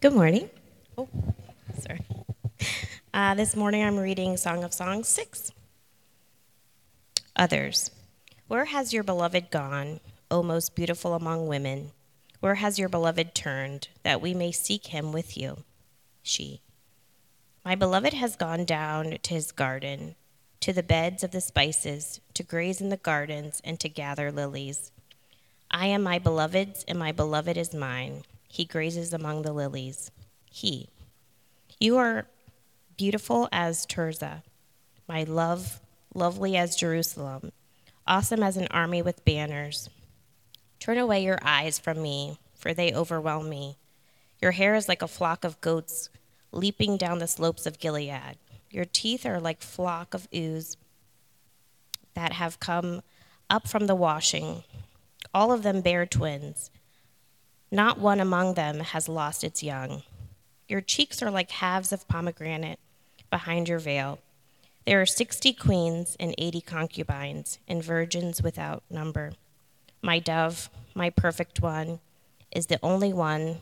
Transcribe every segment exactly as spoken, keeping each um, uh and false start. Good morning. Oh, sorry. Uh, this morning I'm reading Song of Songs six. Others. Where has your beloved gone, O most beautiful among women? Where has your beloved turned, that we may seek him with you? She. My beloved has gone down to his garden, to the beds of the spices, to graze in the gardens, and to gather lilies. I am my beloved's, and my beloved is mine. He grazes among the lilies. He. You are beautiful as Tirzah, my love, lovely as Jerusalem, awesome as an army with banners. Turn away your eyes from me, for they overwhelm me. Your hair is like a flock of goats leaping down the slopes of Gilead. Your teeth are like flock of ewes that have come up from the washing. All of them bear twins. Not one among them has lost its young. Your cheeks are like halves of pomegranate behind your veil. There are sixty queens and eighty concubines and virgins without number. My dove, my perfect one, is the only one,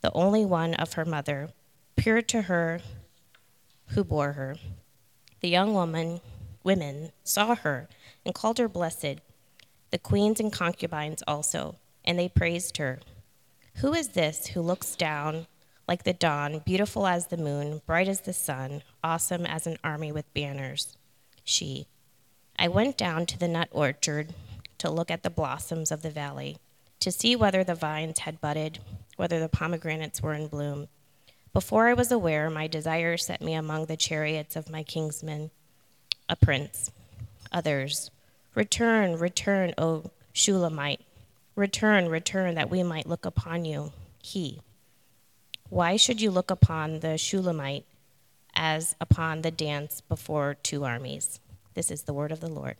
the only one of her mother, pure to her who bore her. The young woman, women saw her and called her blessed, the queens and concubines also, and they praised her. Who is this who looks down like the dawn, beautiful as the moon, bright as the sun, awesome as an army with banners? She. I went down to the nut orchard to look at the blossoms of the valley, to see whether the vines had budded, whether the pomegranates were in bloom. Before I was aware, my desire set me among the chariots of my kinsmen, a prince. Others. Return, return, O Shulamite. Return, return, that we might look upon you. He. Why should you look upon the Shulamite as upon the dance before two armies? This is the word of the Lord.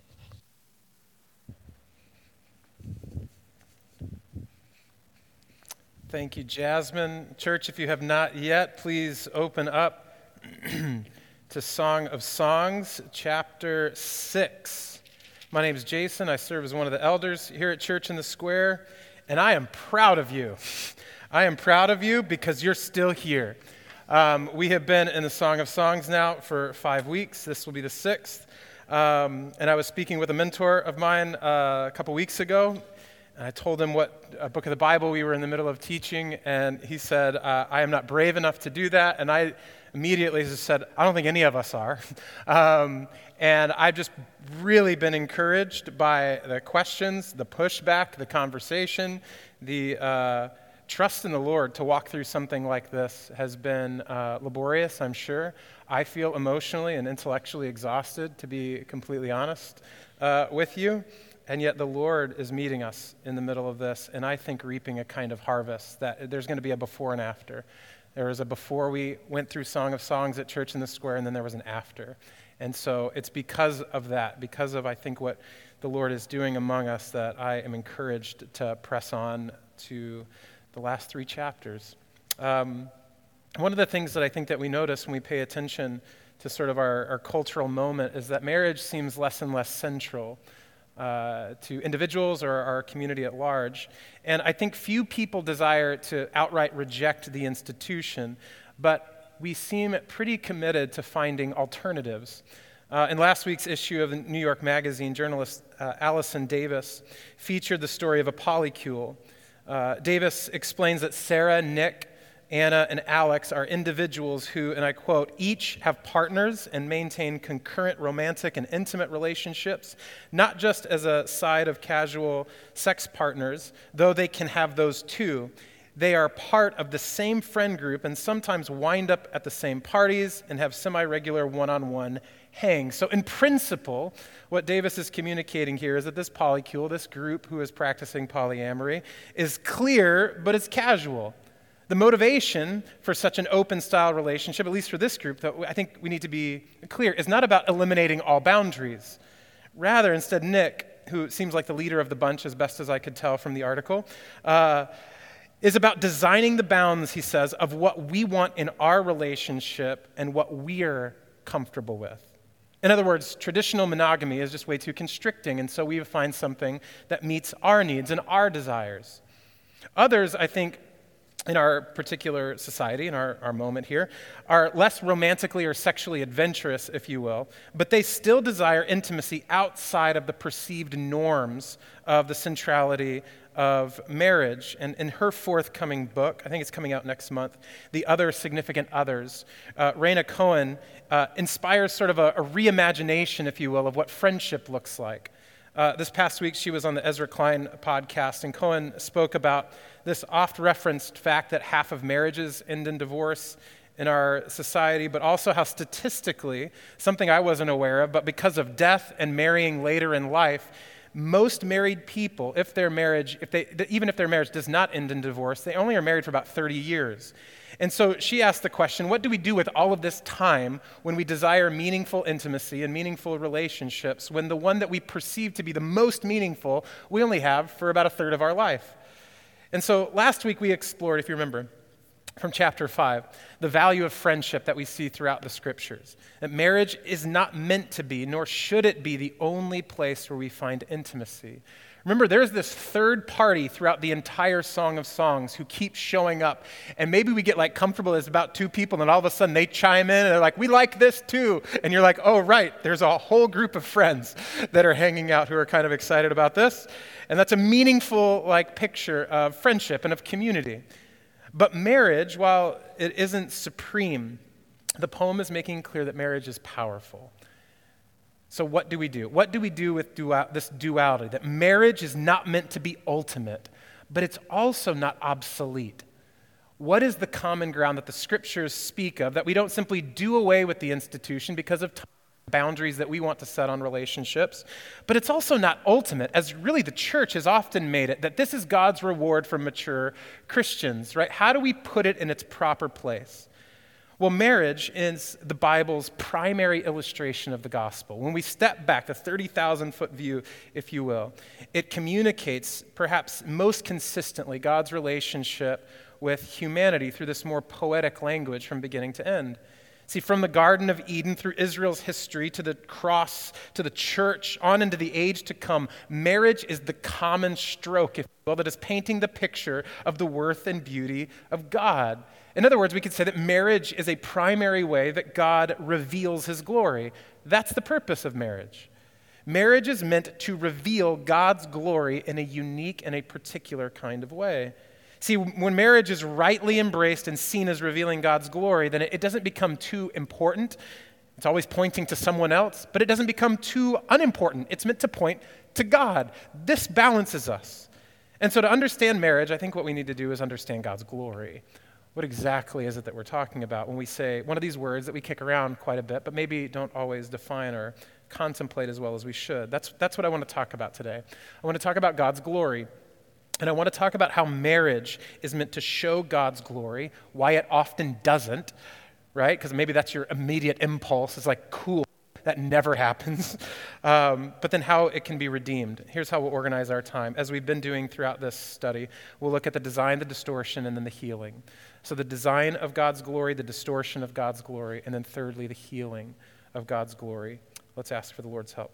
Thank you, Jasmine. Church, if you have not yet, please open up to Song of Songs, chapter six. My name is Jason. I serve as one of the elders here at Church in the Square, and I am proud of you. I am proud of you because you're still here. Um, we have been in the Song of Songs now for five weeks. This will be the sixth. Um, and I was speaking with a mentor of mine uh, a couple weeks ago, and I told him what uh, book of the Bible we were in the middle of teaching, and he said, uh, I am not brave enough to do that, and I immediately just said, I don't think any of us are. um, and I've just really been encouraged by the questions, the pushback, the conversation. The uh, trust in the Lord to walk through something like this has been uh, laborious, I'm sure. I feel emotionally and intellectually exhausted, to be completely honest uh, with you. And yet the Lord is meeting us in the middle of this, and I think reaping a kind of harvest that there's going to be a before and after. There was a before we went through Song of Songs at Church in the Square, and then there was an after. And so it's because of that, because of, I think, what the Lord is doing among us, that I am encouraged to press on to the last three chapters. Um, one of the things that I think that we notice when we pay attention to sort of our, our cultural moment is that marriage seems less and less central Uh, to individuals or our community at large. And I think few people desire to outright reject the institution, but we seem pretty committed to finding alternatives. Uh, in last week's issue of the New York Magazine, journalist uh, Allison Davis featured the story of a polycule. Uh, Davis explains that Sarah, Nick, Anna, and Alex are individuals who, and I quote, each have partners and maintain concurrent romantic and intimate relationships, not just as a side of casual sex partners, though they can have those too. They are part of the same friend group and sometimes wind up at the same parties and have semi-regular one-on-one hangs. So in principle, what Davis is communicating here is that this polycule, this group who is practicing polyamory, is clear, but it's casual. The motivation for such an open-style relationship, at least for this group, that I think we need to be clear, is not about eliminating all boundaries. Rather, instead, Nick, who seems like the leader of the bunch, as best as I could tell from the article, uh, is about designing the bounds, he says, of what we want in our relationship and what we're comfortable with. In other words, traditional monogamy is just way too constricting, and so we find something that meets our needs and our desires. Others, I think, in our particular society, in our, our moment here, are less romantically or sexually adventurous, if you will, but they still desire intimacy outside of the perceived norms of the centrality of marriage. And in her forthcoming book, I think it's coming out next month, The Other Significant Others, uh, Raina Cohen uh, inspires sort of a, a reimagination, if you will, of what friendship looks like. Uh, this past week, she was on the Ezra Klein podcast, and Cohen spoke about this oft-referenced fact that half of marriages end in divorce in our society, but also how statistically, something I wasn't aware of, but because of death and marrying later in life, most married people, if their marriage, if they, even if their marriage does not end in divorce, they only are married for about thirty years. And so she asked the question, what do we do with all of this time when we desire meaningful intimacy and meaningful relationships, when the one that we perceive to be the most meaningful we only have for about a third of our life? And so last week we explored, if you remember, from chapter five, the value of friendship that we see throughout the scriptures. That marriage is not meant to be, nor should it be, the only place where we find intimacy. Remember, there's this third party throughout the entire Song of Songs who keeps showing up. And maybe we get like comfortable as about two people, and all of a sudden they chime in and they're like, we like this too. And you're like, oh, right, there's a whole group of friends that are hanging out who are kind of excited about this. And that's a meaningful like picture of friendship and of community. But marriage, while it isn't supreme, the poem is making clear that marriage is powerful. So what do we do? What do we do with dual- this duality? That marriage is not meant to be ultimate, but it's also not obsolete. What is the common ground that the scriptures speak of, that we don't simply do away with the institution because of time, boundaries that we want to set on relationships, but it's also not ultimate, as really the church has often made it, that this is God's reward for mature Christians, right? How do we put it in its proper place? Well, marriage is the Bible's primary illustration of the gospel. When we step back, the thirty thousand foot view, if you will, it communicates perhaps most consistently God's relationship with humanity through this more poetic language from beginning to end. See, from the Garden of Eden through Israel's history to the cross, to the church, on into the age to come, marriage is the common stroke, if you will, that is painting the picture of the worth and beauty of God. In other words, we could say that marriage is a primary way that God reveals his glory. That's the purpose of marriage. Marriage is meant to reveal God's glory in a unique and a particular kind of way. See, when marriage is rightly embraced and seen as revealing God's glory, then it doesn't become too important. It's always pointing to someone else, but it doesn't become too unimportant. It's meant to point to God. This balances us. And so to understand marriage, I think what we need to do is understand God's glory. What exactly is it that we're talking about when we say one of these words that we kick around quite a bit, but maybe don't always define or contemplate as well as we should? That's, that's what I want to talk about today. I want to talk about God's glory. And I want to talk about how marriage is meant to show God's glory, why it often doesn't, right? Because maybe that's your immediate impulse. It's like, cool, that never happens. Um, but then how it can be redeemed. Here's how we'll organize our time. As we've been doing throughout this study, we'll look at the design, the distortion, and then the healing. So the design of God's glory, the distortion of God's glory, and then thirdly, the healing of God's glory. Let's ask for the Lord's help.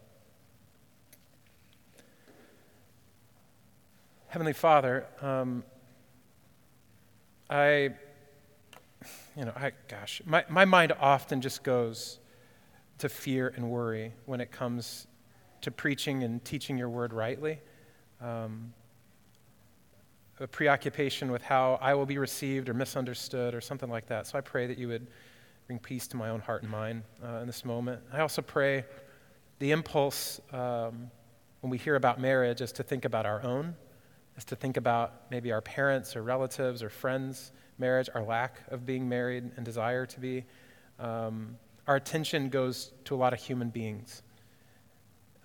Heavenly Father, um, I, you know, I, gosh, my, my mind often just goes to fear and worry when it comes to preaching and teaching your word rightly. Um, a preoccupation with how I will be received or misunderstood or something like that. So I pray that you would bring peace to my own heart and mind uh, in this moment. I also pray the impulse um, when we hear about marriage is to think about our own, is to think about maybe our parents or relatives or friends' marriage, our lack of being married and desire to be. Um, our attention goes to a lot of human beings.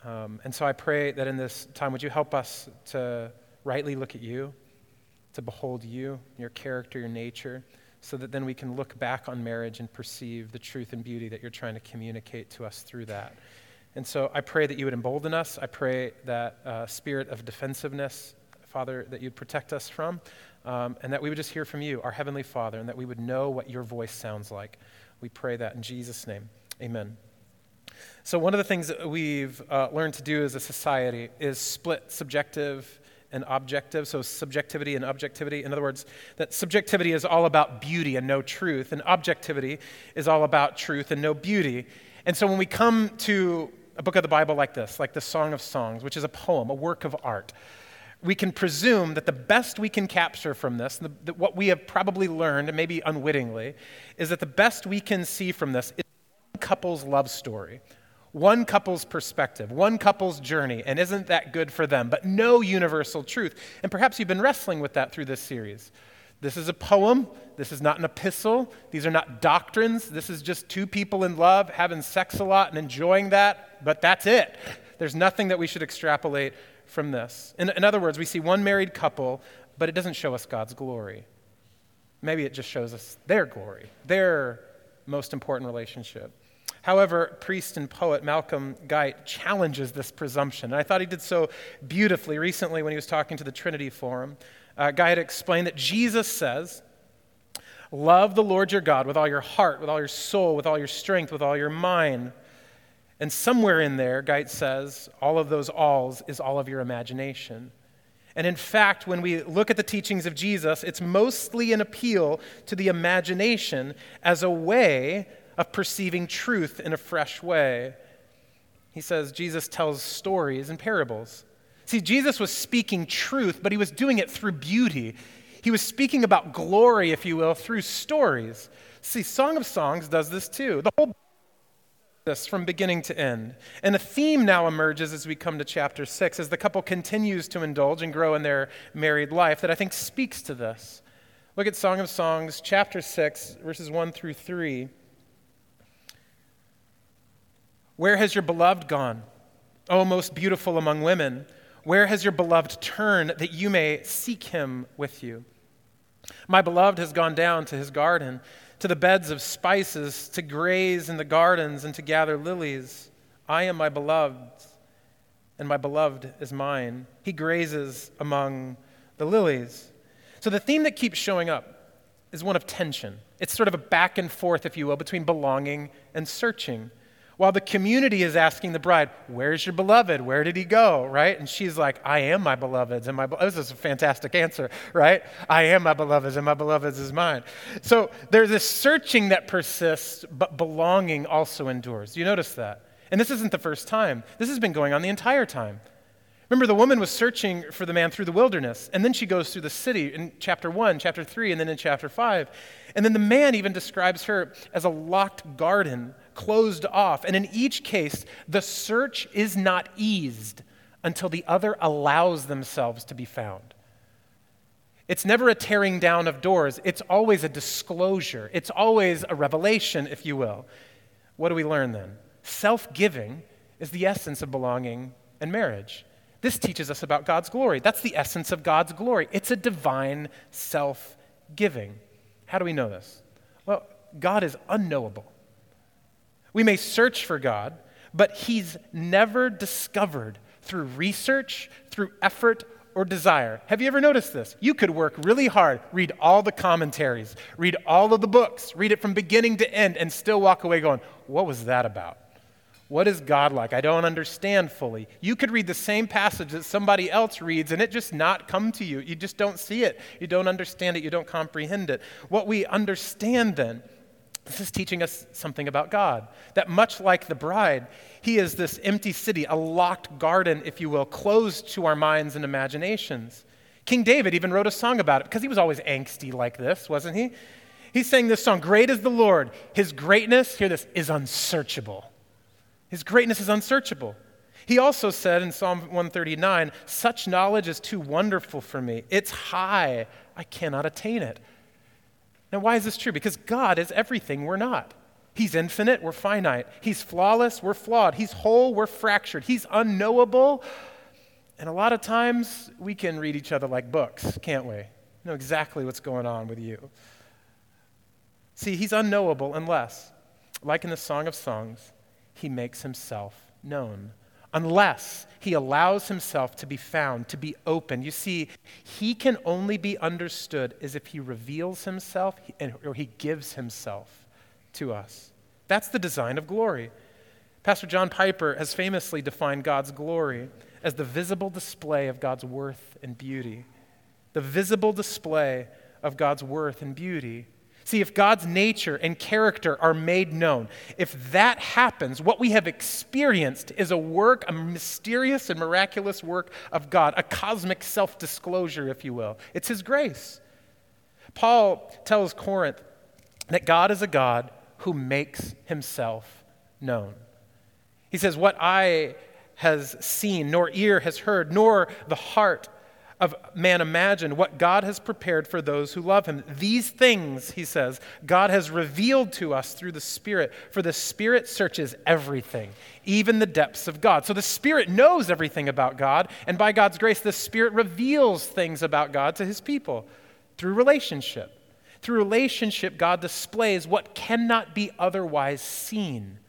Um, and so I pray that in this time, would you help us to rightly look at you, to behold you, your character, your nature, so that then we can look back on marriage and perceive the truth and beauty that you're trying to communicate to us through that. And so I pray that you would embolden us. I pray that uh, spirit of defensiveness, Father, that you'd protect us from, um, and that we would just hear from you, our Heavenly Father, and that we would know what your voice sounds like. We pray that in Jesus' name. Amen. So one of the things that we've uh, learned to do as a society is split subjective and objective, so subjectivity and objectivity. In other words, that subjectivity is all about beauty and no truth, and objectivity is all about truth and no beauty. And so when we come to a book of the Bible like this, like the Song of Songs, which is a poem, a work of art, we can presume that the best we can capture from this, the, that what we have probably learned, and maybe unwittingly, is that the best we can see from this is one couple's love story, one couple's perspective, one couple's journey, and isn't that good for them, but no universal truth. And perhaps you've been wrestling with that through this series. This is a poem. This is not an epistle. These are not doctrines. This is just two people in love, having sex a lot and enjoying that, but that's it. There's nothing that we should extrapolate from this. In, in other words, we see one married couple, but it doesn't show us God's glory. Maybe it just shows us their glory, their most important relationship. However, priest and poet Malcolm Guite challenges this presumption, and I thought he did so beautifully recently when he was talking to the Trinity Forum. Uh, Guite explained that Jesus says, "Love the Lord your God with all your heart, with all your soul, with all your strength, with all your mind." And somewhere in there, Guite says, all of those alls is all of your imagination. And in fact, when we look at the teachings of Jesus, it's mostly an appeal to the imagination as a way of perceiving truth in a fresh way. He says Jesus tells stories and parables. See, Jesus was speaking truth, but he was doing it through beauty. He was speaking about glory, if you will, through stories. See, Song of Songs does this too. The whole this from beginning to end. And a theme now emerges as we come to chapter six, as the couple continues to indulge and grow in their married life, that I think speaks to this. Look at Song of Songs, chapter six, verses one through three. "Where has your beloved gone? O most beautiful among women, where has your beloved turned that you may seek him with you? My beloved has gone down to his garden, to the beds of spices, to graze in the gardens and to gather lilies. I am my beloved's, and my beloved is mine. He grazes among the lilies." So the theme that keeps showing up is one of tension. It's sort of a back and forth, if you will, between belonging and searching. While the community is asking the bride, "Where's your beloved? Where did he go?" Right? And she's like, "I am my beloved's, and my be-. This is a fantastic answer, right? "I am my beloved's, and my beloved's is mine." So there's this searching that persists, but belonging also endures. Do you notice that? And this isn't the first time. This has been going on the entire time. Remember, the woman was searching for the man through the wilderness, and then she goes through the city in chapter one, chapter three, and then in chapter five. And then the man even describes her as a locked garden, closed off. And in each case, the search is not eased until the other allows themselves to be found. It's never a tearing down of doors. It's always a disclosure. It's always a revelation, if you will. What do we learn then? Self-giving is the essence of belonging and marriage. This teaches us about God's glory. That's the essence of God's glory. It's a divine self-giving. How do we know this? Well, God is unknowable. We may search for God, but he's never discovered through research, through effort, or desire. Have you ever noticed this? You could work really hard, read all the commentaries, read all of the books, read it from beginning to end, and still walk away going, "What was that about? What is God like? I don't understand fully." You could read the same passage that somebody else reads and it just not come to you. You just don't see it. You don't understand it. You don't comprehend it. What we understand then, this is teaching us something about God, that much like the bride, he is this empty city, a locked garden, if you will, closed to our minds and imaginations. King David even wrote a song about it because he was always angsty like this, wasn't he? He sang this song, "Great is the Lord. His greatness," hear this, "is unsearchable." His greatness is unsearchable. He also said in Psalm one thirty-nine, "Such knowledge is too wonderful for me. It's high. I cannot attain it." Now, why is this true? Because God is everything we're not. He's infinite. We're finite. He's flawless. We're flawed. He's whole. We're fractured. He's unknowable. And a lot of times we can read each other like books, can't we? We know exactly what's going on with you. See, he's unknowable unless, like in the Song of Songs, he makes himself known, unless he allows himself to be found, to be open. You see, he can only be understood as if he reveals himself or he gives himself to us. That's the design of glory. Pastor John Piper has famously defined God's glory as the visible display of God's worth and beauty. The visible display of God's worth and beauty. See, if God's nature and character are made known, if that happens, what we have experienced is a work, a mysterious and miraculous work of God, a cosmic self-disclosure, if you will. It's His grace. Paul tells Corinth that God is a God who makes Himself known. He says, what eye has seen, nor ear has heard, nor the heart of man imagined, what God has prepared for those who love Him. These things, he says, God has revealed to us through the Spirit, for the Spirit searches everything, even the depths of God. So the Spirit knows everything about God, and by God's grace, the Spirit reveals things about God to His people through relationship. Through relationship, God displays what cannot be otherwise seen.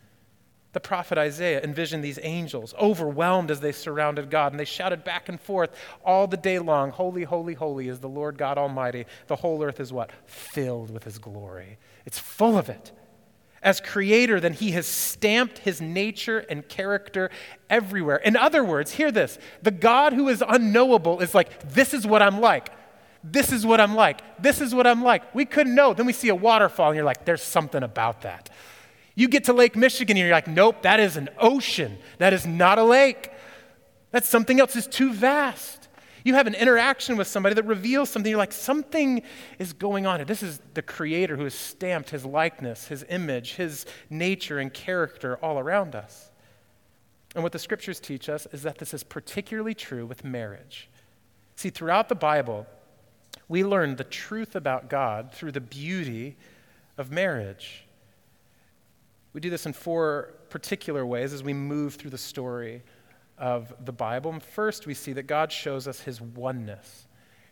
The prophet Isaiah envisioned these angels, overwhelmed as they surrounded God, and they shouted back and forth all the day long, holy, holy, holy is the Lord God Almighty. The whole earth is what? Filled with His glory. It's full of it. As creator, then He has stamped His nature and character everywhere. In other words, hear this, the God who is unknowable is like, this is what I'm like. This is what I'm like. This is what I'm like. We couldn't know. Then we see a waterfall, and you're like, there's something about that. You get to Lake Michigan, and you're like, nope, that is an ocean. That is not a lake. That's something else. It's too vast. You have an interaction with somebody that reveals something. You're like, something is going on here. This is the Creator who has stamped His likeness, His image, His nature and character all around us. And what the Scriptures teach us is that this is particularly true with marriage. See, throughout the Bible, we learn the truth about God through the beauty of marriage. We do this in four particular ways as we move through the story of the Bible. And first, we see that God shows us His oneness.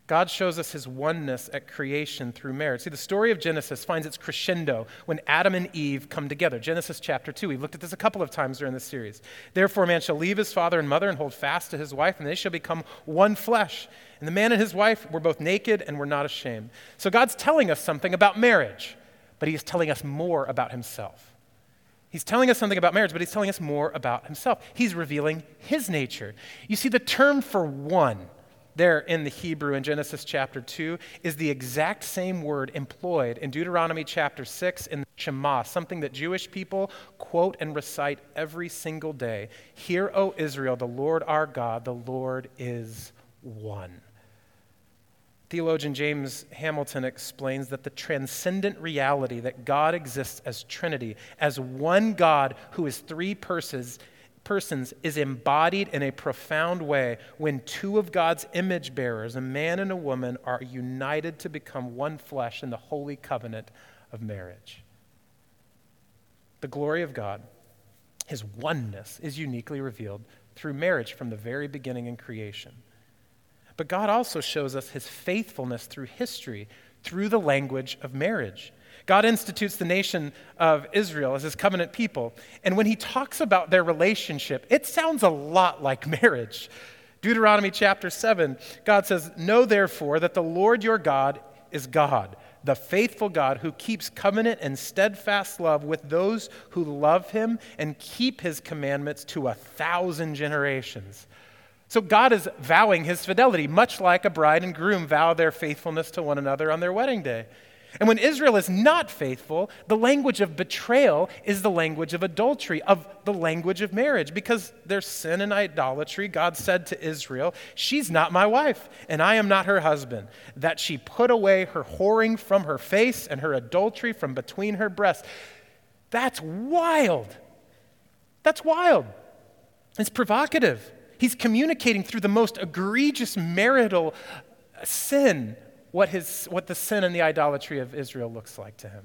God shows us His oneness at creation through marriage. See, the story of Genesis finds its crescendo when Adam and Eve come together. Genesis chapter two. We've looked at this a couple of times during this series. Therefore, man shall leave his father and mother and hold fast to his wife, and they shall become one flesh. And the man and his wife were both naked and were not ashamed. So God's telling us something about marriage, but He is telling us more about Himself. He's telling us something about marriage, but He's telling us more about Himself. He's revealing His nature. You see, the term for one there in the Hebrew in Genesis chapter two is the exact same word employed in Deuteronomy chapter six in the Shema, something that Jewish people quote and recite every single day. Hear, O Israel, the Lord our God, the Lord is one. Theologian James Hamilton explains that the transcendent reality that God exists as Trinity, as one God who is three persons, persons, is embodied in a profound way when two of God's image bearers, a man and a woman, are united to become one flesh in the holy covenant of marriage. The glory of God, His oneness, is uniquely revealed through marriage from the very beginning in creation. But God also shows us His faithfulness through history, through the language of marriage. God institutes the nation of Israel as His covenant people, and when He talks about their relationship, it sounds a lot like marriage. Deuteronomy chapter seven, God says, know therefore that the Lord your God is God, the faithful God who keeps covenant and steadfast love with those who love Him and keep His commandments to a thousand generations. So God is vowing His fidelity, much like a bride and groom vow their faithfulness to one another on their wedding day. And when Israel is not faithful, the language of betrayal is the language of adultery, of the language of marriage, because their sin and idolatry, God said to Israel, she's not my wife, and I am not her husband, that she put away her whoring from her face and her adultery from between her breasts. That's wild. That's wild. It's provocative. He's communicating through the most egregious marital sin what his what the sin and the idolatry of Israel looks like to Him.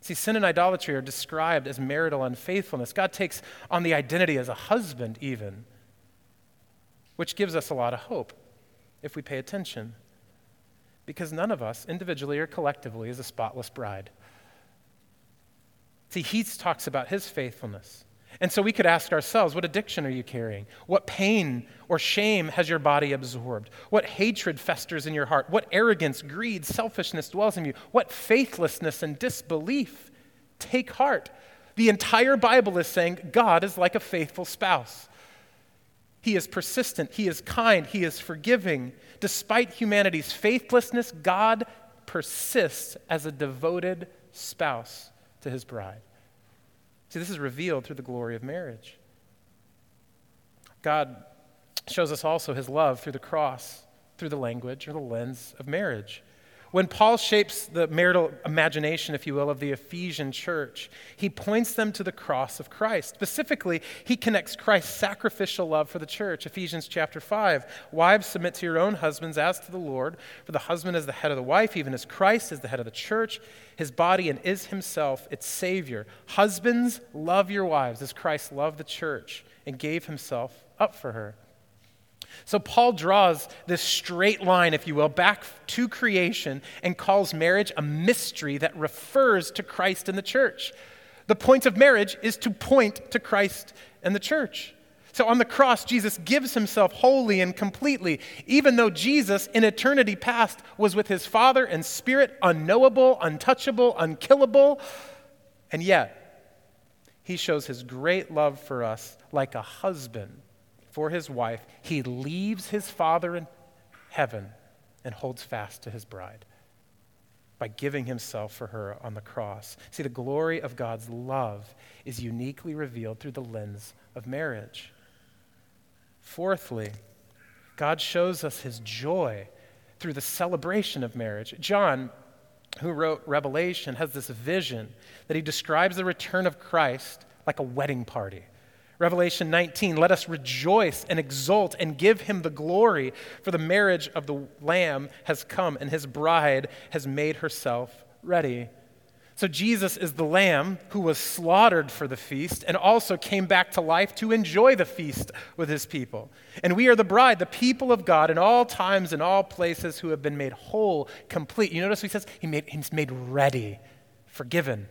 See, sin and idolatry are described as marital unfaithfulness. God takes on the identity as a husband even, which gives us a lot of hope if we pay attention, because none of us, individually or collectively, is a spotless bride. See, He talks about His faithfulness. And so we could ask ourselves, what addiction are you carrying? What pain or shame has your body absorbed? What hatred festers in your heart? What arrogance, greed, selfishness dwells in you? What faithlessness and disbelief? Take heart. The entire Bible is saying God is like a faithful spouse. He is persistent. He is kind. He is forgiving. Despite humanity's faithlessness, God persists as a devoted spouse to his bride. See, this is revealed through the glory of marriage. God shows us also his love through the cross, through the language or the lens of marriage. When Paul shapes the marital imagination, if you will, of the Ephesian church, he points them to the cross of Christ. Specifically, he connects Christ's sacrificial love for the church. Ephesians chapter five, wives, submit to your own husbands as to the Lord, for the husband is the head of the wife, even as Christ is the head of the church, his body, and is himself its Savior. Husbands, love your wives as Christ loved the church and gave himself up for her. So Paul draws this straight line, if you will, back to creation and calls marriage a mystery that refers to Christ and the church. The point of marriage is to point to Christ and the church. So on the cross, Jesus gives himself wholly and completely, even though Jesus in eternity past was with his Father and Spirit, unknowable, untouchable, unkillable, and yet he shows his great love for us like a husband for his wife. He leaves his Father in heaven and holds fast to his bride by giving himself for her on the cross. See, the glory of God's love is uniquely revealed through the lens of marriage. Fourthly, God shows us his joy through the celebration of marriage. John, who wrote Revelation, has this vision that he describes the return of Christ like a wedding party. Revelation nineteen, let us rejoice and exult and give him the glory, for the marriage of the Lamb has come and his bride has made herself ready. So Jesus is the Lamb who was slaughtered for the feast and also came back to life to enjoy the feast with his people. And we are the bride, the people of God in all times and all places who have been made whole, complete. You notice he says he made, he's made ready, forgiven.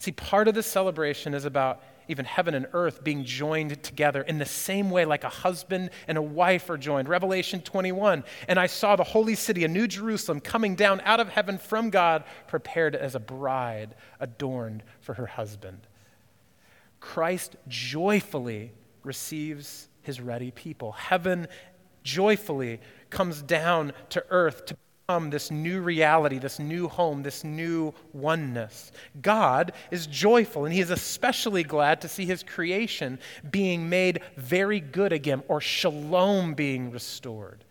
See, part of this celebration is about even heaven and earth being joined together in the same way like a husband and a wife are joined. Revelation twenty-one, and I saw the holy city, a new Jerusalem, coming down out of heaven from God, prepared as a bride adorned for her husband. Christ joyfully receives his ready people. Heaven joyfully comes down to earth to Um, this new reality, this new home, this new oneness. God is joyful, and he is especially glad to see his creation being made very good again, or shalom being restored.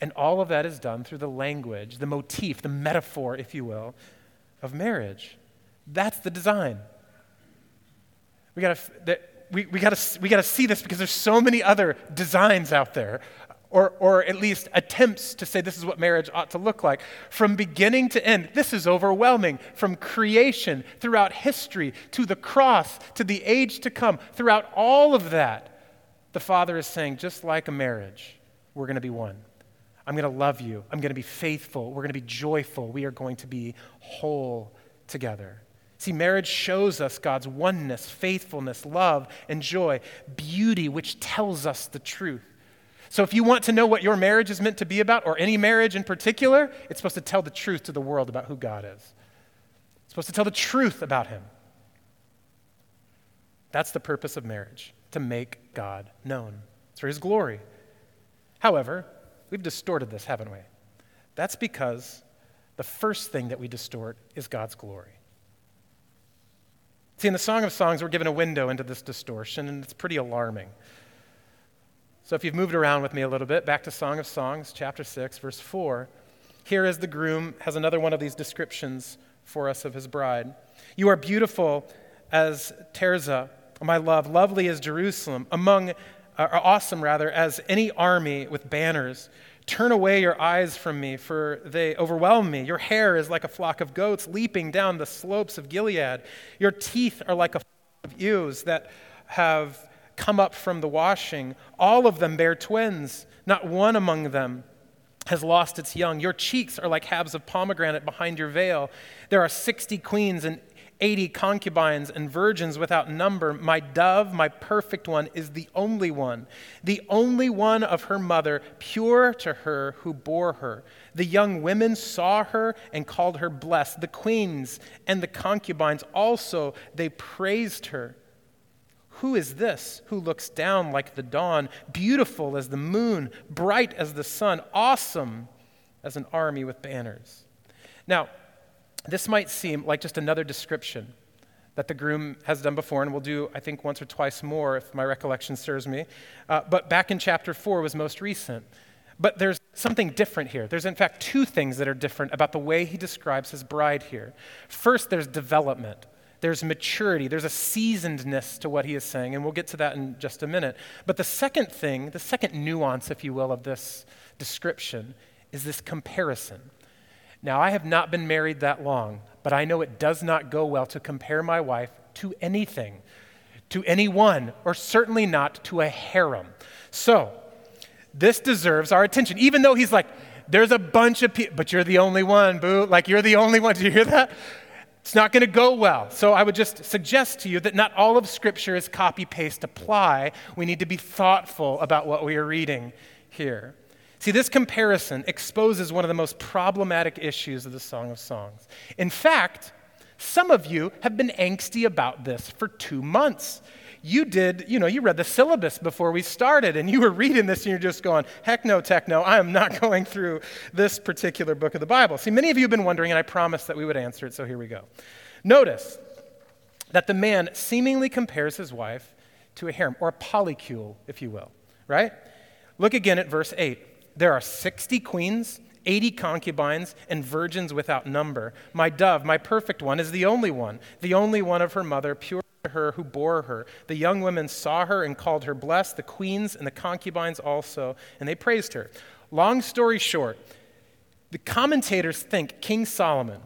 And all of that is done through the language, the motif, the metaphor, if you will, of marriage. That's the design. We gotta that, we, we gotta we gotta see this, because there's so many other designs out there. Or, or at least attempts to say this is what marriage ought to look like. From beginning to end, this is overwhelming. From creation, throughout history, to the cross, to the age to come, throughout all of that, the Father is saying, just like a marriage, we're going to be one. I'm going to love you. I'm going to be faithful. We're going to be joyful. We are going to be whole together. See, marriage shows us God's oneness, faithfulness, love, and joy, beauty, which tells us the truth. So if you want to know what your marriage is meant to be about, or any marriage in particular, it's supposed to tell the truth to the world about who God is. It's supposed to tell the truth about him. That's the purpose of marriage, to make God known. It's for his glory. However, we've distorted this, haven't we? That's because the first thing that we distort is God's glory. See, in the Song of Songs, we're given a window into this distortion, and it's pretty alarming. So if you've moved around with me a little bit, back to Song of Songs, chapter six, verse four. Here is the groom, has another one of these descriptions for us of his bride. You are beautiful as Tirzah, my love, lovely as Jerusalem, among, uh, awesome rather, as any army with banners. Turn away your eyes from me, for they overwhelm me. Your hair is like a flock of goats leaping down the slopes of Gilead. Your teeth are like a flock of ewes that have come up from the washing. All of them bear twins. Not one among them has lost its young. Your cheeks are like halves of pomegranate behind your veil. There are sixty queens and eighty concubines and virgins without number. My dove, my perfect one, is the only one, the only one of her mother, pure to her who bore her. The young women saw her and called her blessed. The queens and the concubines also, they praised her. Who is this who looks down like the dawn, beautiful as the moon, bright as the sun, awesome as an army with banners? Now, this might seem like just another description that the groom has done before, and will do, I think, once or twice more, if my recollection serves me. Uh, but back in chapter four was most recent. But there's something different here. There's, in fact, two things that are different about the way he describes his bride here. First, there's development. There's maturity. There's a seasonedness to what he is saying, and we'll get to that in just a minute. But the second thing, the second nuance, if you will, of this description is this comparison. Now, I have not been married that long, but I know it does not go well to compare my wife to anything, to anyone, or certainly not to a harem. So, this deserves our attention. Even though he's like, there's a bunch of people, but you're the only one, boo. Like, you're the only one. Did you hear that? It's not going to go well. So I would just suggest to you that not all of Scripture is copy-paste apply. We need to be thoughtful about what we are reading here. See, this comparison exposes one of the most problematic issues of the Song of Songs. In fact, some of you have been angsty about this for two months. You did, you know, you read the syllabus before we started, and you were reading this, and you're just going, heck no, techno, I am not going through this particular book of the Bible. See, many of you have been wondering, and I promised that we would answer it, so here we go. Notice that the man seemingly compares his wife to a harem, or a polycule, if you will, right? Look again at verse eight. There are sixty queens, eighty concubines, and virgins without number. My dove, my perfect one, is the only one, the only one of her mother, pure to her who bore her. The young women saw her and called her blessed, the queens and the concubines also, and they praised her. Long story short, the commentators think King Solomon,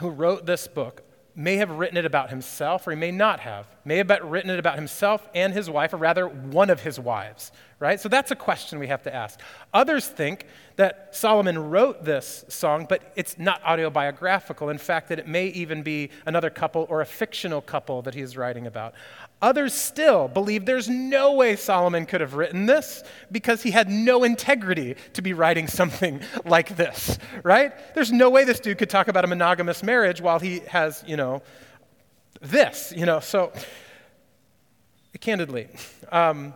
who wrote this book, may have written it about himself, or he may not have. May have written it about himself and his wife, or rather, one of his wives, right? So that's a question we have to ask. Others think that Solomon wrote this song, but it's not autobiographical. In fact, that it may even be another couple or a fictional couple that he is writing about. Others still believe there's no way Solomon could have written this because he had no integrity to be writing something like this, right? There's no way this dude could talk about a monogamous marriage while he has, you know, this, you know. So, candidly, um,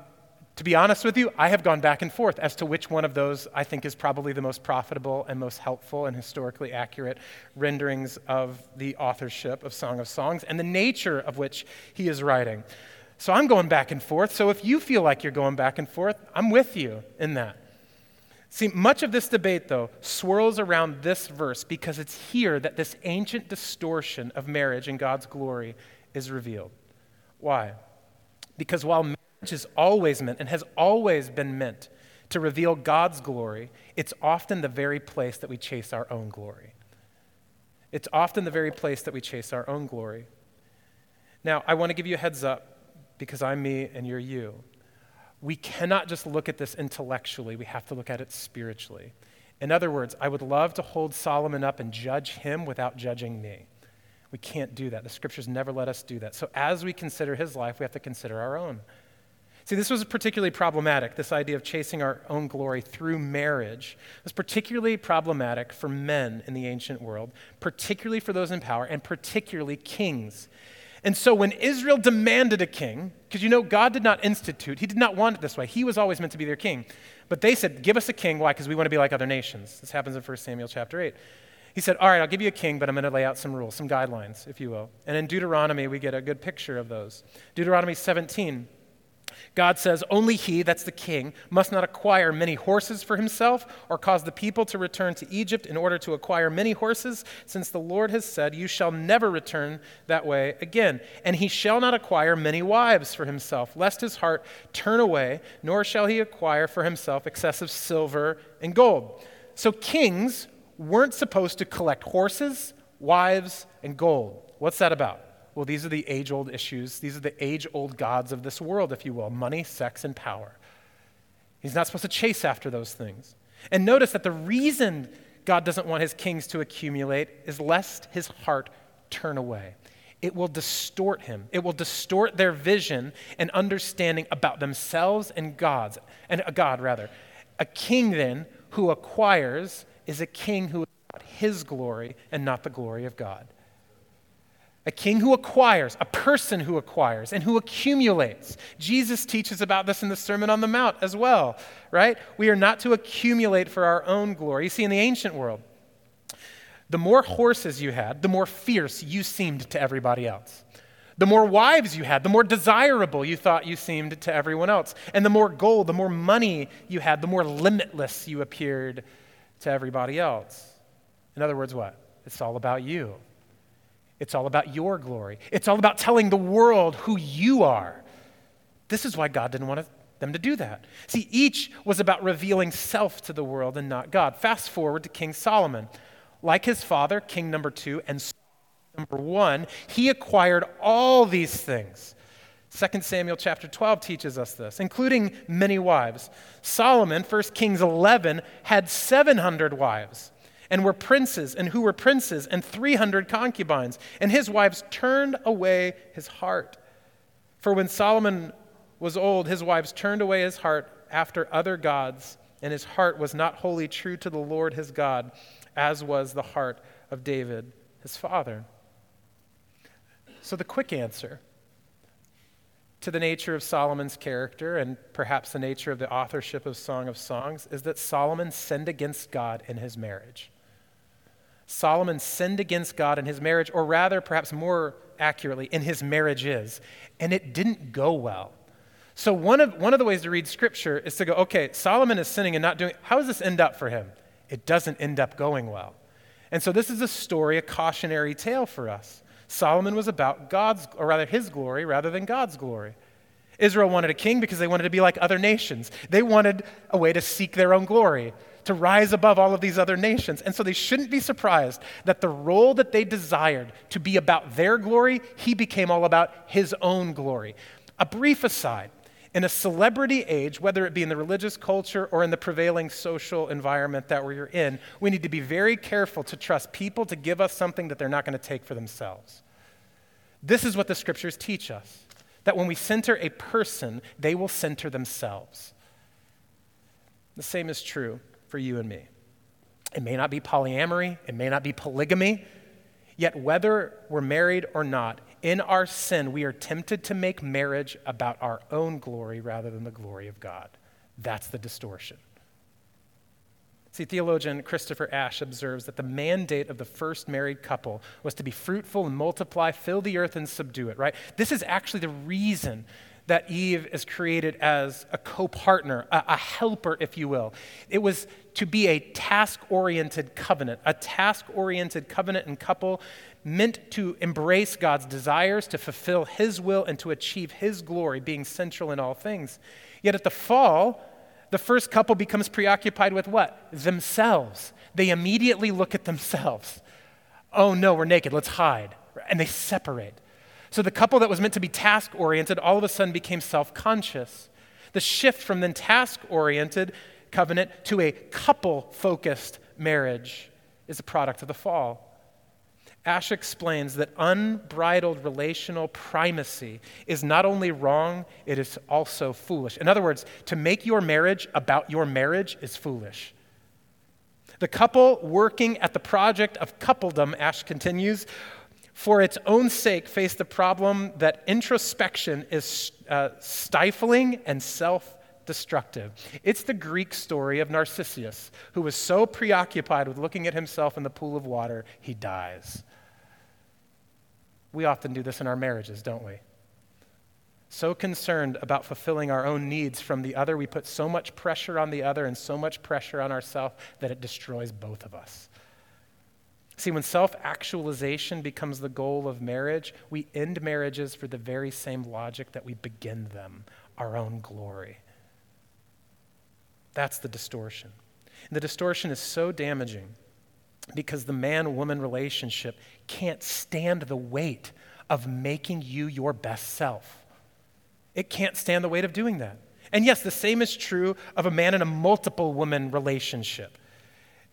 to be honest with you, I have gone back and forth as to which one of those I think is probably the most profitable and most helpful and historically accurate renderings of the authorship of Song of Songs and the nature of which he is writing. So I'm going back and forth. So if you feel like you're going back and forth, I'm with you in that. See, much of this debate, though, swirls around this verse because it's here that this ancient distortion of marriage and God's glory is revealed. Why? Because while which is always meant and has always been meant to reveal God's glory, it's often the very place that we chase our own glory. It's often the very place that we chase our own glory. Now, I want to give you a heads up because I'm me and you're you. We cannot just look at this intellectually. We have to look at it spiritually. In other words, I would love to hold Solomon up and judge him without judging me. We can't do that. The Scriptures never let us do that. So as we consider his life, we have to consider our own. See, this was particularly problematic, this idea of chasing our own glory through marriage. It was particularly problematic for men in the ancient world, particularly for those in power, and particularly kings. And so when Israel demanded a king, because you know God did not institute, he did not want it this way. He was always meant to be their king. But they said, give us a king. Why? Because we want to be like other nations. This happens in First Samuel chapter eight. He said, all right, I'll give you a king, but I'm going to lay out some rules, some guidelines, if you will. And in Deuteronomy, we get a good picture of those. Deuteronomy seventeen. God says, only he, that's the king, must not acquire many horses for himself or cause the people to return to Egypt in order to acquire many horses, since the Lord has said, you shall never return that way again. And he shall not acquire many wives for himself, lest his heart turn away, nor shall he acquire for himself excessive silver and gold. So kings weren't supposed to collect horses, wives, and gold. What's that about? Well, these are the age-old issues. These are the age-old gods of this world, if you will. Money, sex, and power. He's not supposed to chase after those things. And notice that the reason God doesn't want his kings to accumulate is lest his heart turn away. It will distort him. It will distort their vision and understanding about themselves and gods, and a God, rather. A king, then, who acquires is a king who is about his glory and not the glory of God. A king who acquires, a person who acquires, and who accumulates. Jesus teaches about this in the Sermon on the Mount as well, right? We are not to accumulate for our own glory. You see, in the ancient world, the more horses you had, the more fierce you seemed to everybody else. The more wives you had, the more desirable you thought you seemed to everyone else. And the more gold, the more money you had, the more limitless you appeared to everybody else. In other words, what? It's all about you. It's all about your glory. It's all about telling the world who you are. This is why God didn't want them to do that. See, each was about revealing self to the world and not God. Fast forward to King Solomon. Like his father, king number two, and number one, he acquired all these things. Second Samuel chapter twelve teaches us this, including many wives. Solomon, First Kings eleven, had seven hundred wives, and were princes, and who were princes, and three hundred concubines. And his wives turned away his heart. For when Solomon was old, his wives turned away his heart after other gods, and his heart was not wholly true to the Lord his God, as was the heart of David his father. So the quick answer to the nature of Solomon's character and perhaps the nature of the authorship of Song of Songs is that Solomon sinned against God in his marriage. Solomon sinned against God in his marriage, or rather, perhaps more accurately, in his marriages, and it didn't go well. So one of one of the ways to read Scripture is to go, okay, Solomon is sinning and not doing, how does this end up for him? It doesn't end up going well. And so this is a story, a cautionary tale for us. Solomon was about God's, or rather his glory, rather than God's glory. Israel wanted a king because they wanted to be like other nations. They wanted a way to seek their own glory, to rise above all of these other nations. And so they shouldn't be surprised that the role that they desired to be about their glory, he became all about his own glory. A brief aside. In a celebrity age, whether it be in the religious culture or in the prevailing social environment that we're in, we need to be very careful to trust people to give us something that they're not going to take for themselves. This is what the Scriptures teach us, that when we center a person, they will center themselves. The same is true for you and me. It may not be polyamory, it may not be polygamy, yet whether we're married or not, in our sin, we are tempted to make marriage about our own glory rather than the glory of God. That's the distortion. See, theologian Christopher Ashe observes that the mandate of the first married couple was to be fruitful and multiply, fill the earth and subdue it, right? This is actually the reason that Eve is created as a co-partner, a, a helper, if you will. It was to be a task-oriented covenant, a task-oriented covenant and couple meant to embrace God's desires, to fulfill his will, and to achieve his glory, being central in all things. Yet at the fall, the first couple becomes preoccupied with what? Themselves. They immediately look at themselves. Oh no, we're naked, let's hide. And they separate. So the couple that was meant to be task-oriented all of a sudden became self-conscious. The shift from then task-oriented covenant to a couple-focused marriage is a product of the fall. Ashe explains that unbridled relational primacy is not only wrong, it is also foolish. In other words, to make your marriage about your marriage is foolish. The couple working at the project of coupledom, Ashe continues, for its own sake, face the problem that introspection is uh, stifling and self-destructive. It's the Greek story of Narcissus, who was so preoccupied with looking at himself in the pool of water, he dies. We often do this in our marriages, don't we? So concerned about fulfilling our own needs from the other, we put so much pressure on the other and so much pressure on ourselves that it destroys both of us. See, when self-actualization becomes the goal of marriage, we end marriages for the very same logic that we begin them, our own glory. That's the distortion. And the distortion is so damaging because the man-woman relationship can't stand the weight of making you your best self. It can't stand the weight of doing that. And yes, the same is true of a man and a multiple-woman relationship.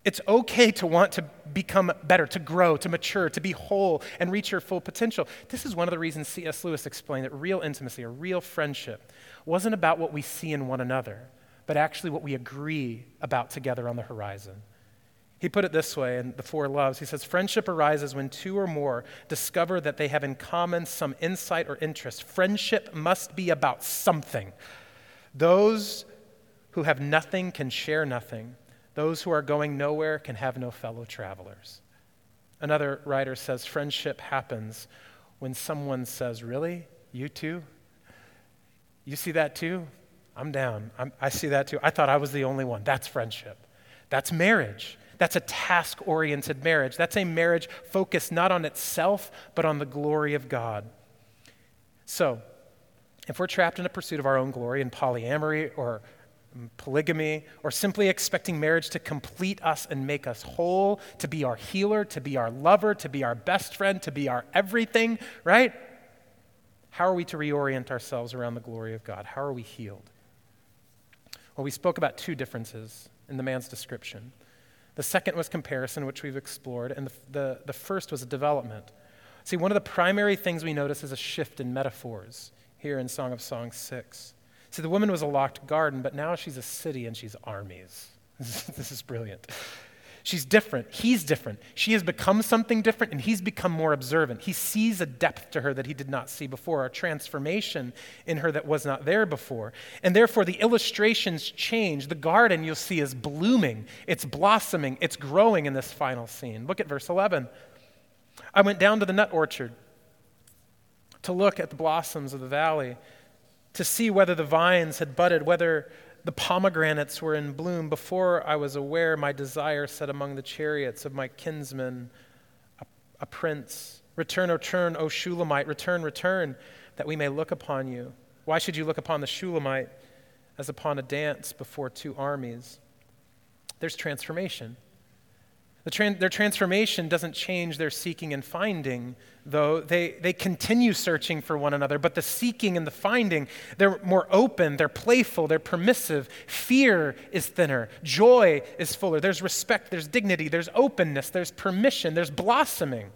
It's okay to want to become better, to grow, to mature, to be whole, and reach your full potential. This is one of the reasons C S Lewis explained that real intimacy, a real friendship, wasn't about what we see in one another, but actually what we agree about together on the horizon. He put it this way in The Four Loves. He says, friendship arises when two or more discover that they have in common some insight or interest. Friendship must be about something. Those who have nothing can share nothing. Those who are going nowhere can have no fellow travelers. Another writer says, friendship happens when someone says, really? You too? You see that too? I'm down. I'm, I see that too. I thought I was the only one. That's friendship. That's marriage. That's a task-oriented marriage. That's a marriage focused not on itself, but on the glory of God. So, if we're trapped in a pursuit of our own glory in polyamory or polygamy or simply expecting marriage to complete us and make us whole, to be our healer, to be our lover, to be our best friend, to be our everything, right? How are we to reorient ourselves around the glory of God? How are we healed? Well, we spoke about two differences in the man's description. The second was comparison, which we've explored, and the, the, the first was a development. See, one of the primary things we notice is a shift in metaphors here in Song of Songs six. See, the woman was a locked garden, but now she's a city and she's armies. This is brilliant. She's different. He's different. She has become something different, and he's become more observant. He sees a depth to her that he did not see before, a transformation in her that was not there before. And therefore, the illustrations change. The garden, you'll see, is blooming. It's blossoming. It's growing in this final scene. Look at verse eleven. I went down to the nut orchard to look at the blossoms of the valley, to see whether the vines had budded, whether the pomegranates were in bloom. Before I was aware, my desire said among the chariots of my kinsmen, a, a prince, return, return, O Shulamite, return, return, that we may look upon you. Why should you look upon the Shulamite as upon a dance before two armies? There's transformation. The tran- their transformation doesn't change their seeking and finding, though. They, they continue searching for one another, but the seeking and the finding, they're more open, they're playful, they're permissive. Fear is thinner. Joy is fuller. There's respect, there's dignity, there's openness, there's permission, there's blossoming.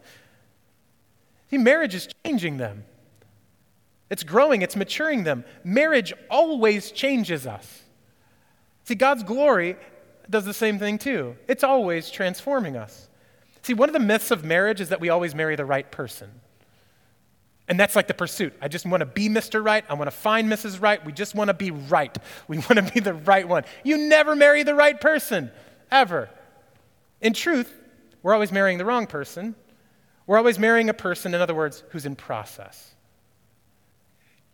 See, marriage is changing them. It's growing, it's maturing them. Marriage always changes us. See, God's glory does the same thing too. It's always transforming us. See, one of the myths of marriage is that we always marry the right person. And that's like the pursuit. I just want to be Mister Right. I want to find Missus Right. We just want to be right. We want to be the right one. You never marry the right person, ever. In truth, we're always marrying the wrong person. We're always marrying a person, in other words, who's in process.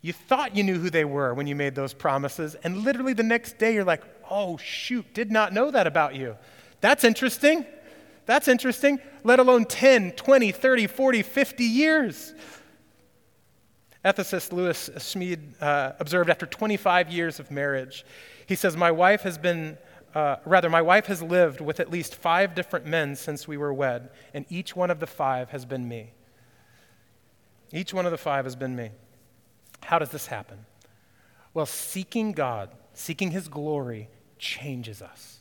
You thought you knew who they were when you made those promises, and literally the next day you're like, oh, shoot, did not know that about you. That's interesting. That's interesting, let alone ten, twenty, thirty, forty, fifty years. Ethicist Lewis Smead uh, observed after twenty-five years of marriage, he says, my wife has been, uh, rather, my wife has lived with at least five different men since we were wed, and each one of the five has been me. Each one of the five has been me. How does this happen? Well, seeking God, seeking his glory, changes us.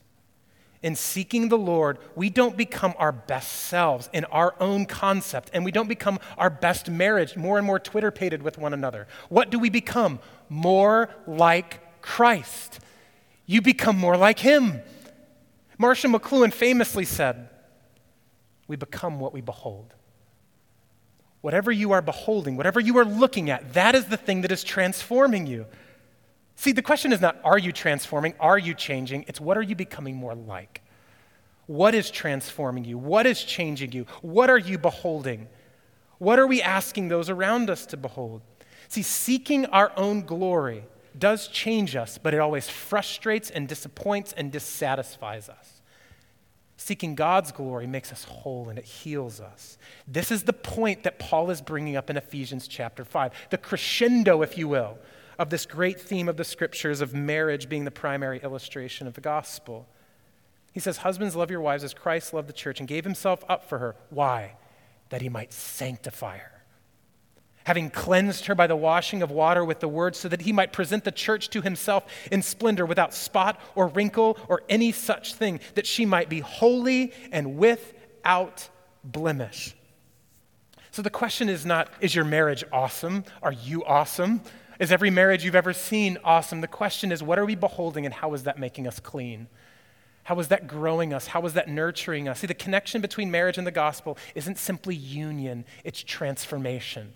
In seeking the Lord, we don't become our best selves in our own concept, and we don't become our best marriage, more and more Twitter-pated with one another. What do we become? More like Christ. You become more like him. Marshall McLuhan famously said, we become what we behold. Whatever you are beholding, whatever you are looking at, that is the thing that is transforming you. See, the question is not, are you transforming? Are you changing? It's, what are you becoming more like? What is transforming you? What is changing you? What are you beholding? What are we asking those around us to behold? See, seeking our own glory does change us, but it always frustrates and disappoints and dissatisfies us. Seeking God's glory makes us whole and it heals us. This is the point that Paul is bringing up in Ephesians chapter five, the crescendo, if you will, of this great theme of the scriptures of marriage being the primary illustration of the gospel. He says, husbands, love your wives as Christ loved the church and gave himself up for her. Why? That he might sanctify her, having cleansed her by the washing of water with the word, so that he might present the church to himself in splendor, without spot or wrinkle or any such thing, that she might be holy and without blemish. So the question is not, is your marriage awesome? Are you awesome? Is every marriage you've ever seen awesome? The question is, what are we beholding and how is that making us clean? How is that growing us? How is that nurturing us? See, the connection between marriage and the gospel isn't simply union, it's transformation.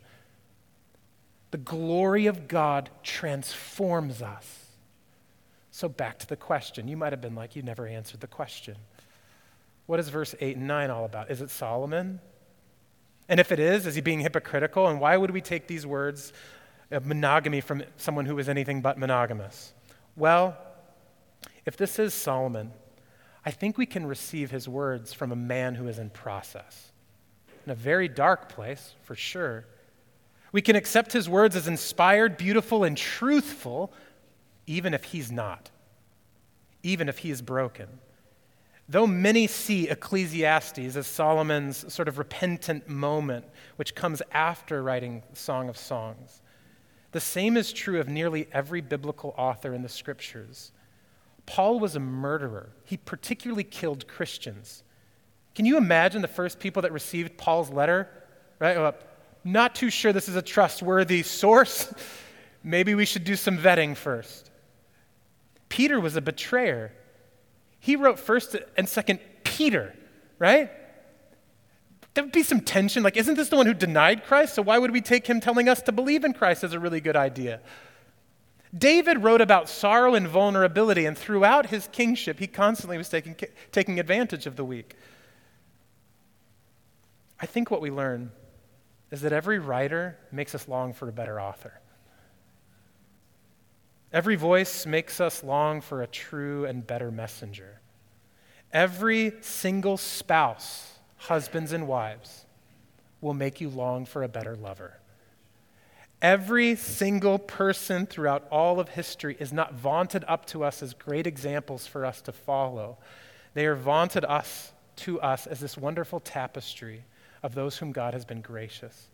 The glory of God transforms us. So back to the question. You might have been like, you never answered the question. What is verse eight and nine all about? Is it Solomon? And if it is, is he being hypocritical? And why would we take these words of monogamy from someone who is anything but monogamous? Well, if this is Solomon, I think we can receive his words from a man who is in process. In a very dark place, for sure. We can accept his words as inspired, beautiful, and truthful, even if he's not, even if he is broken. Though many see Ecclesiastes as Solomon's sort of repentant moment, which comes after writing Song of Songs, the same is true of nearly every biblical author in the scriptures. Paul was a murderer. He particularly killed Christians. Can you imagine the first people that received Paul's letter? Right? Well, not too sure this is a trustworthy source. Maybe we should do some vetting first. Peter was a betrayer. He wrote first and second Peter, right? There would be some tension, like, isn't this the one who denied Christ? So why would we take him telling us to believe in Christ as a really good idea? David wrote about sorrow and vulnerability, and throughout his kingship, he constantly was taking, taking advantage of the weak. I think what we learn is that every writer makes us long for a better author. Every voice makes us long for a true and better messenger. Every single spouse, husbands and wives, will make you long for a better lover. Every single person throughout all of history is not vaunted up to us as great examples for us to follow. They are vaunted us to us as this wonderful tapestry of those whom God has been gracious,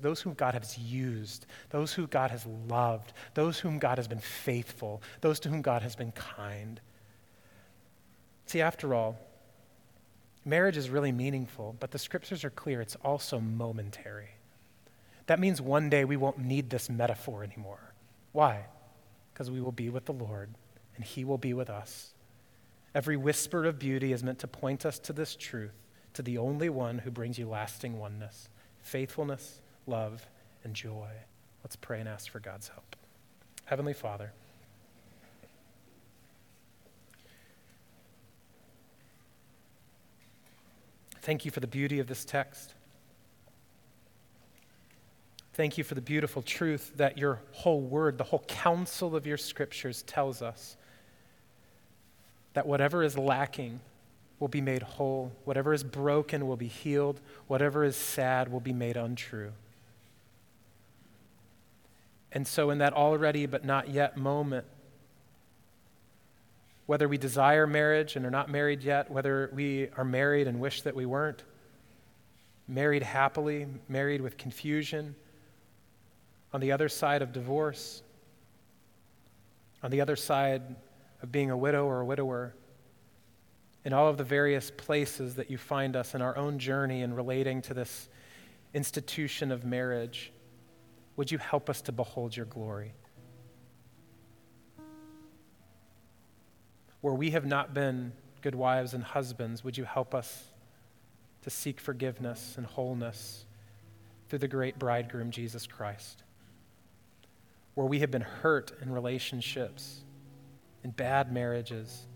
those whom God has used, those whom God has loved, those whom God has been faithful, those to whom God has been kind. See, after all, marriage is really meaningful, but the scriptures are clear, it's also momentary. That means one day we won't need this metaphor anymore. Why? Because we will be with the Lord, and he will be with us. Every whisper of beauty is meant to point us to this truth, to the only one who brings you lasting oneness, faithfulness, love, and joy. Let's pray and ask for God's help. Heavenly Father, thank you for the beauty of this text. Thank you for the beautiful truth that your whole word, the whole counsel of your scriptures tells us that whatever is lacking will be made whole. Whatever is broken will be healed. Whatever is sad will be made untrue. And so in that already but not yet moment, whether we desire marriage and are not married yet, whether we are married and wish that we weren't, married happily, married with confusion, on the other side of divorce, on the other side of being a widow or a widower, in all of the various places that you find us in our own journey in relating to this institution of marriage, would you help us to behold your glory? Where we have not been good wives and husbands, would you help us to seek forgiveness and wholeness through the great bridegroom, Jesus Christ? Where we have been hurt in relationships, in bad marriages,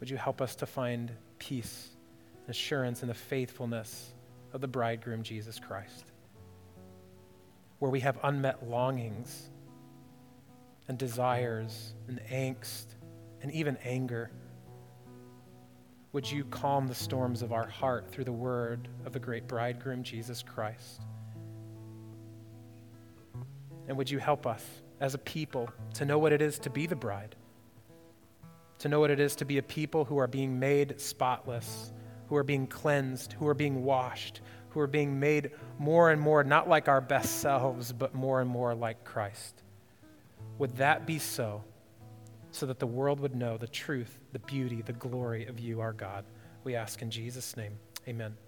would you help us to find peace and assurance in the faithfulness of the bridegroom, Jesus Christ? Where we have unmet longings and desires and angst and even anger, would you calm the storms of our heart through the word of the great bridegroom, Jesus Christ? And would you help us as a people to know what it is to be the bride? To know what it is to be a people who are being made spotless, who are being cleansed, who are being washed, who are being made more and more, not like our best selves, but more and more like Christ. Would that be so, so that the world would know the truth, the beauty, the glory of you, our God? We ask in Jesus' name, amen.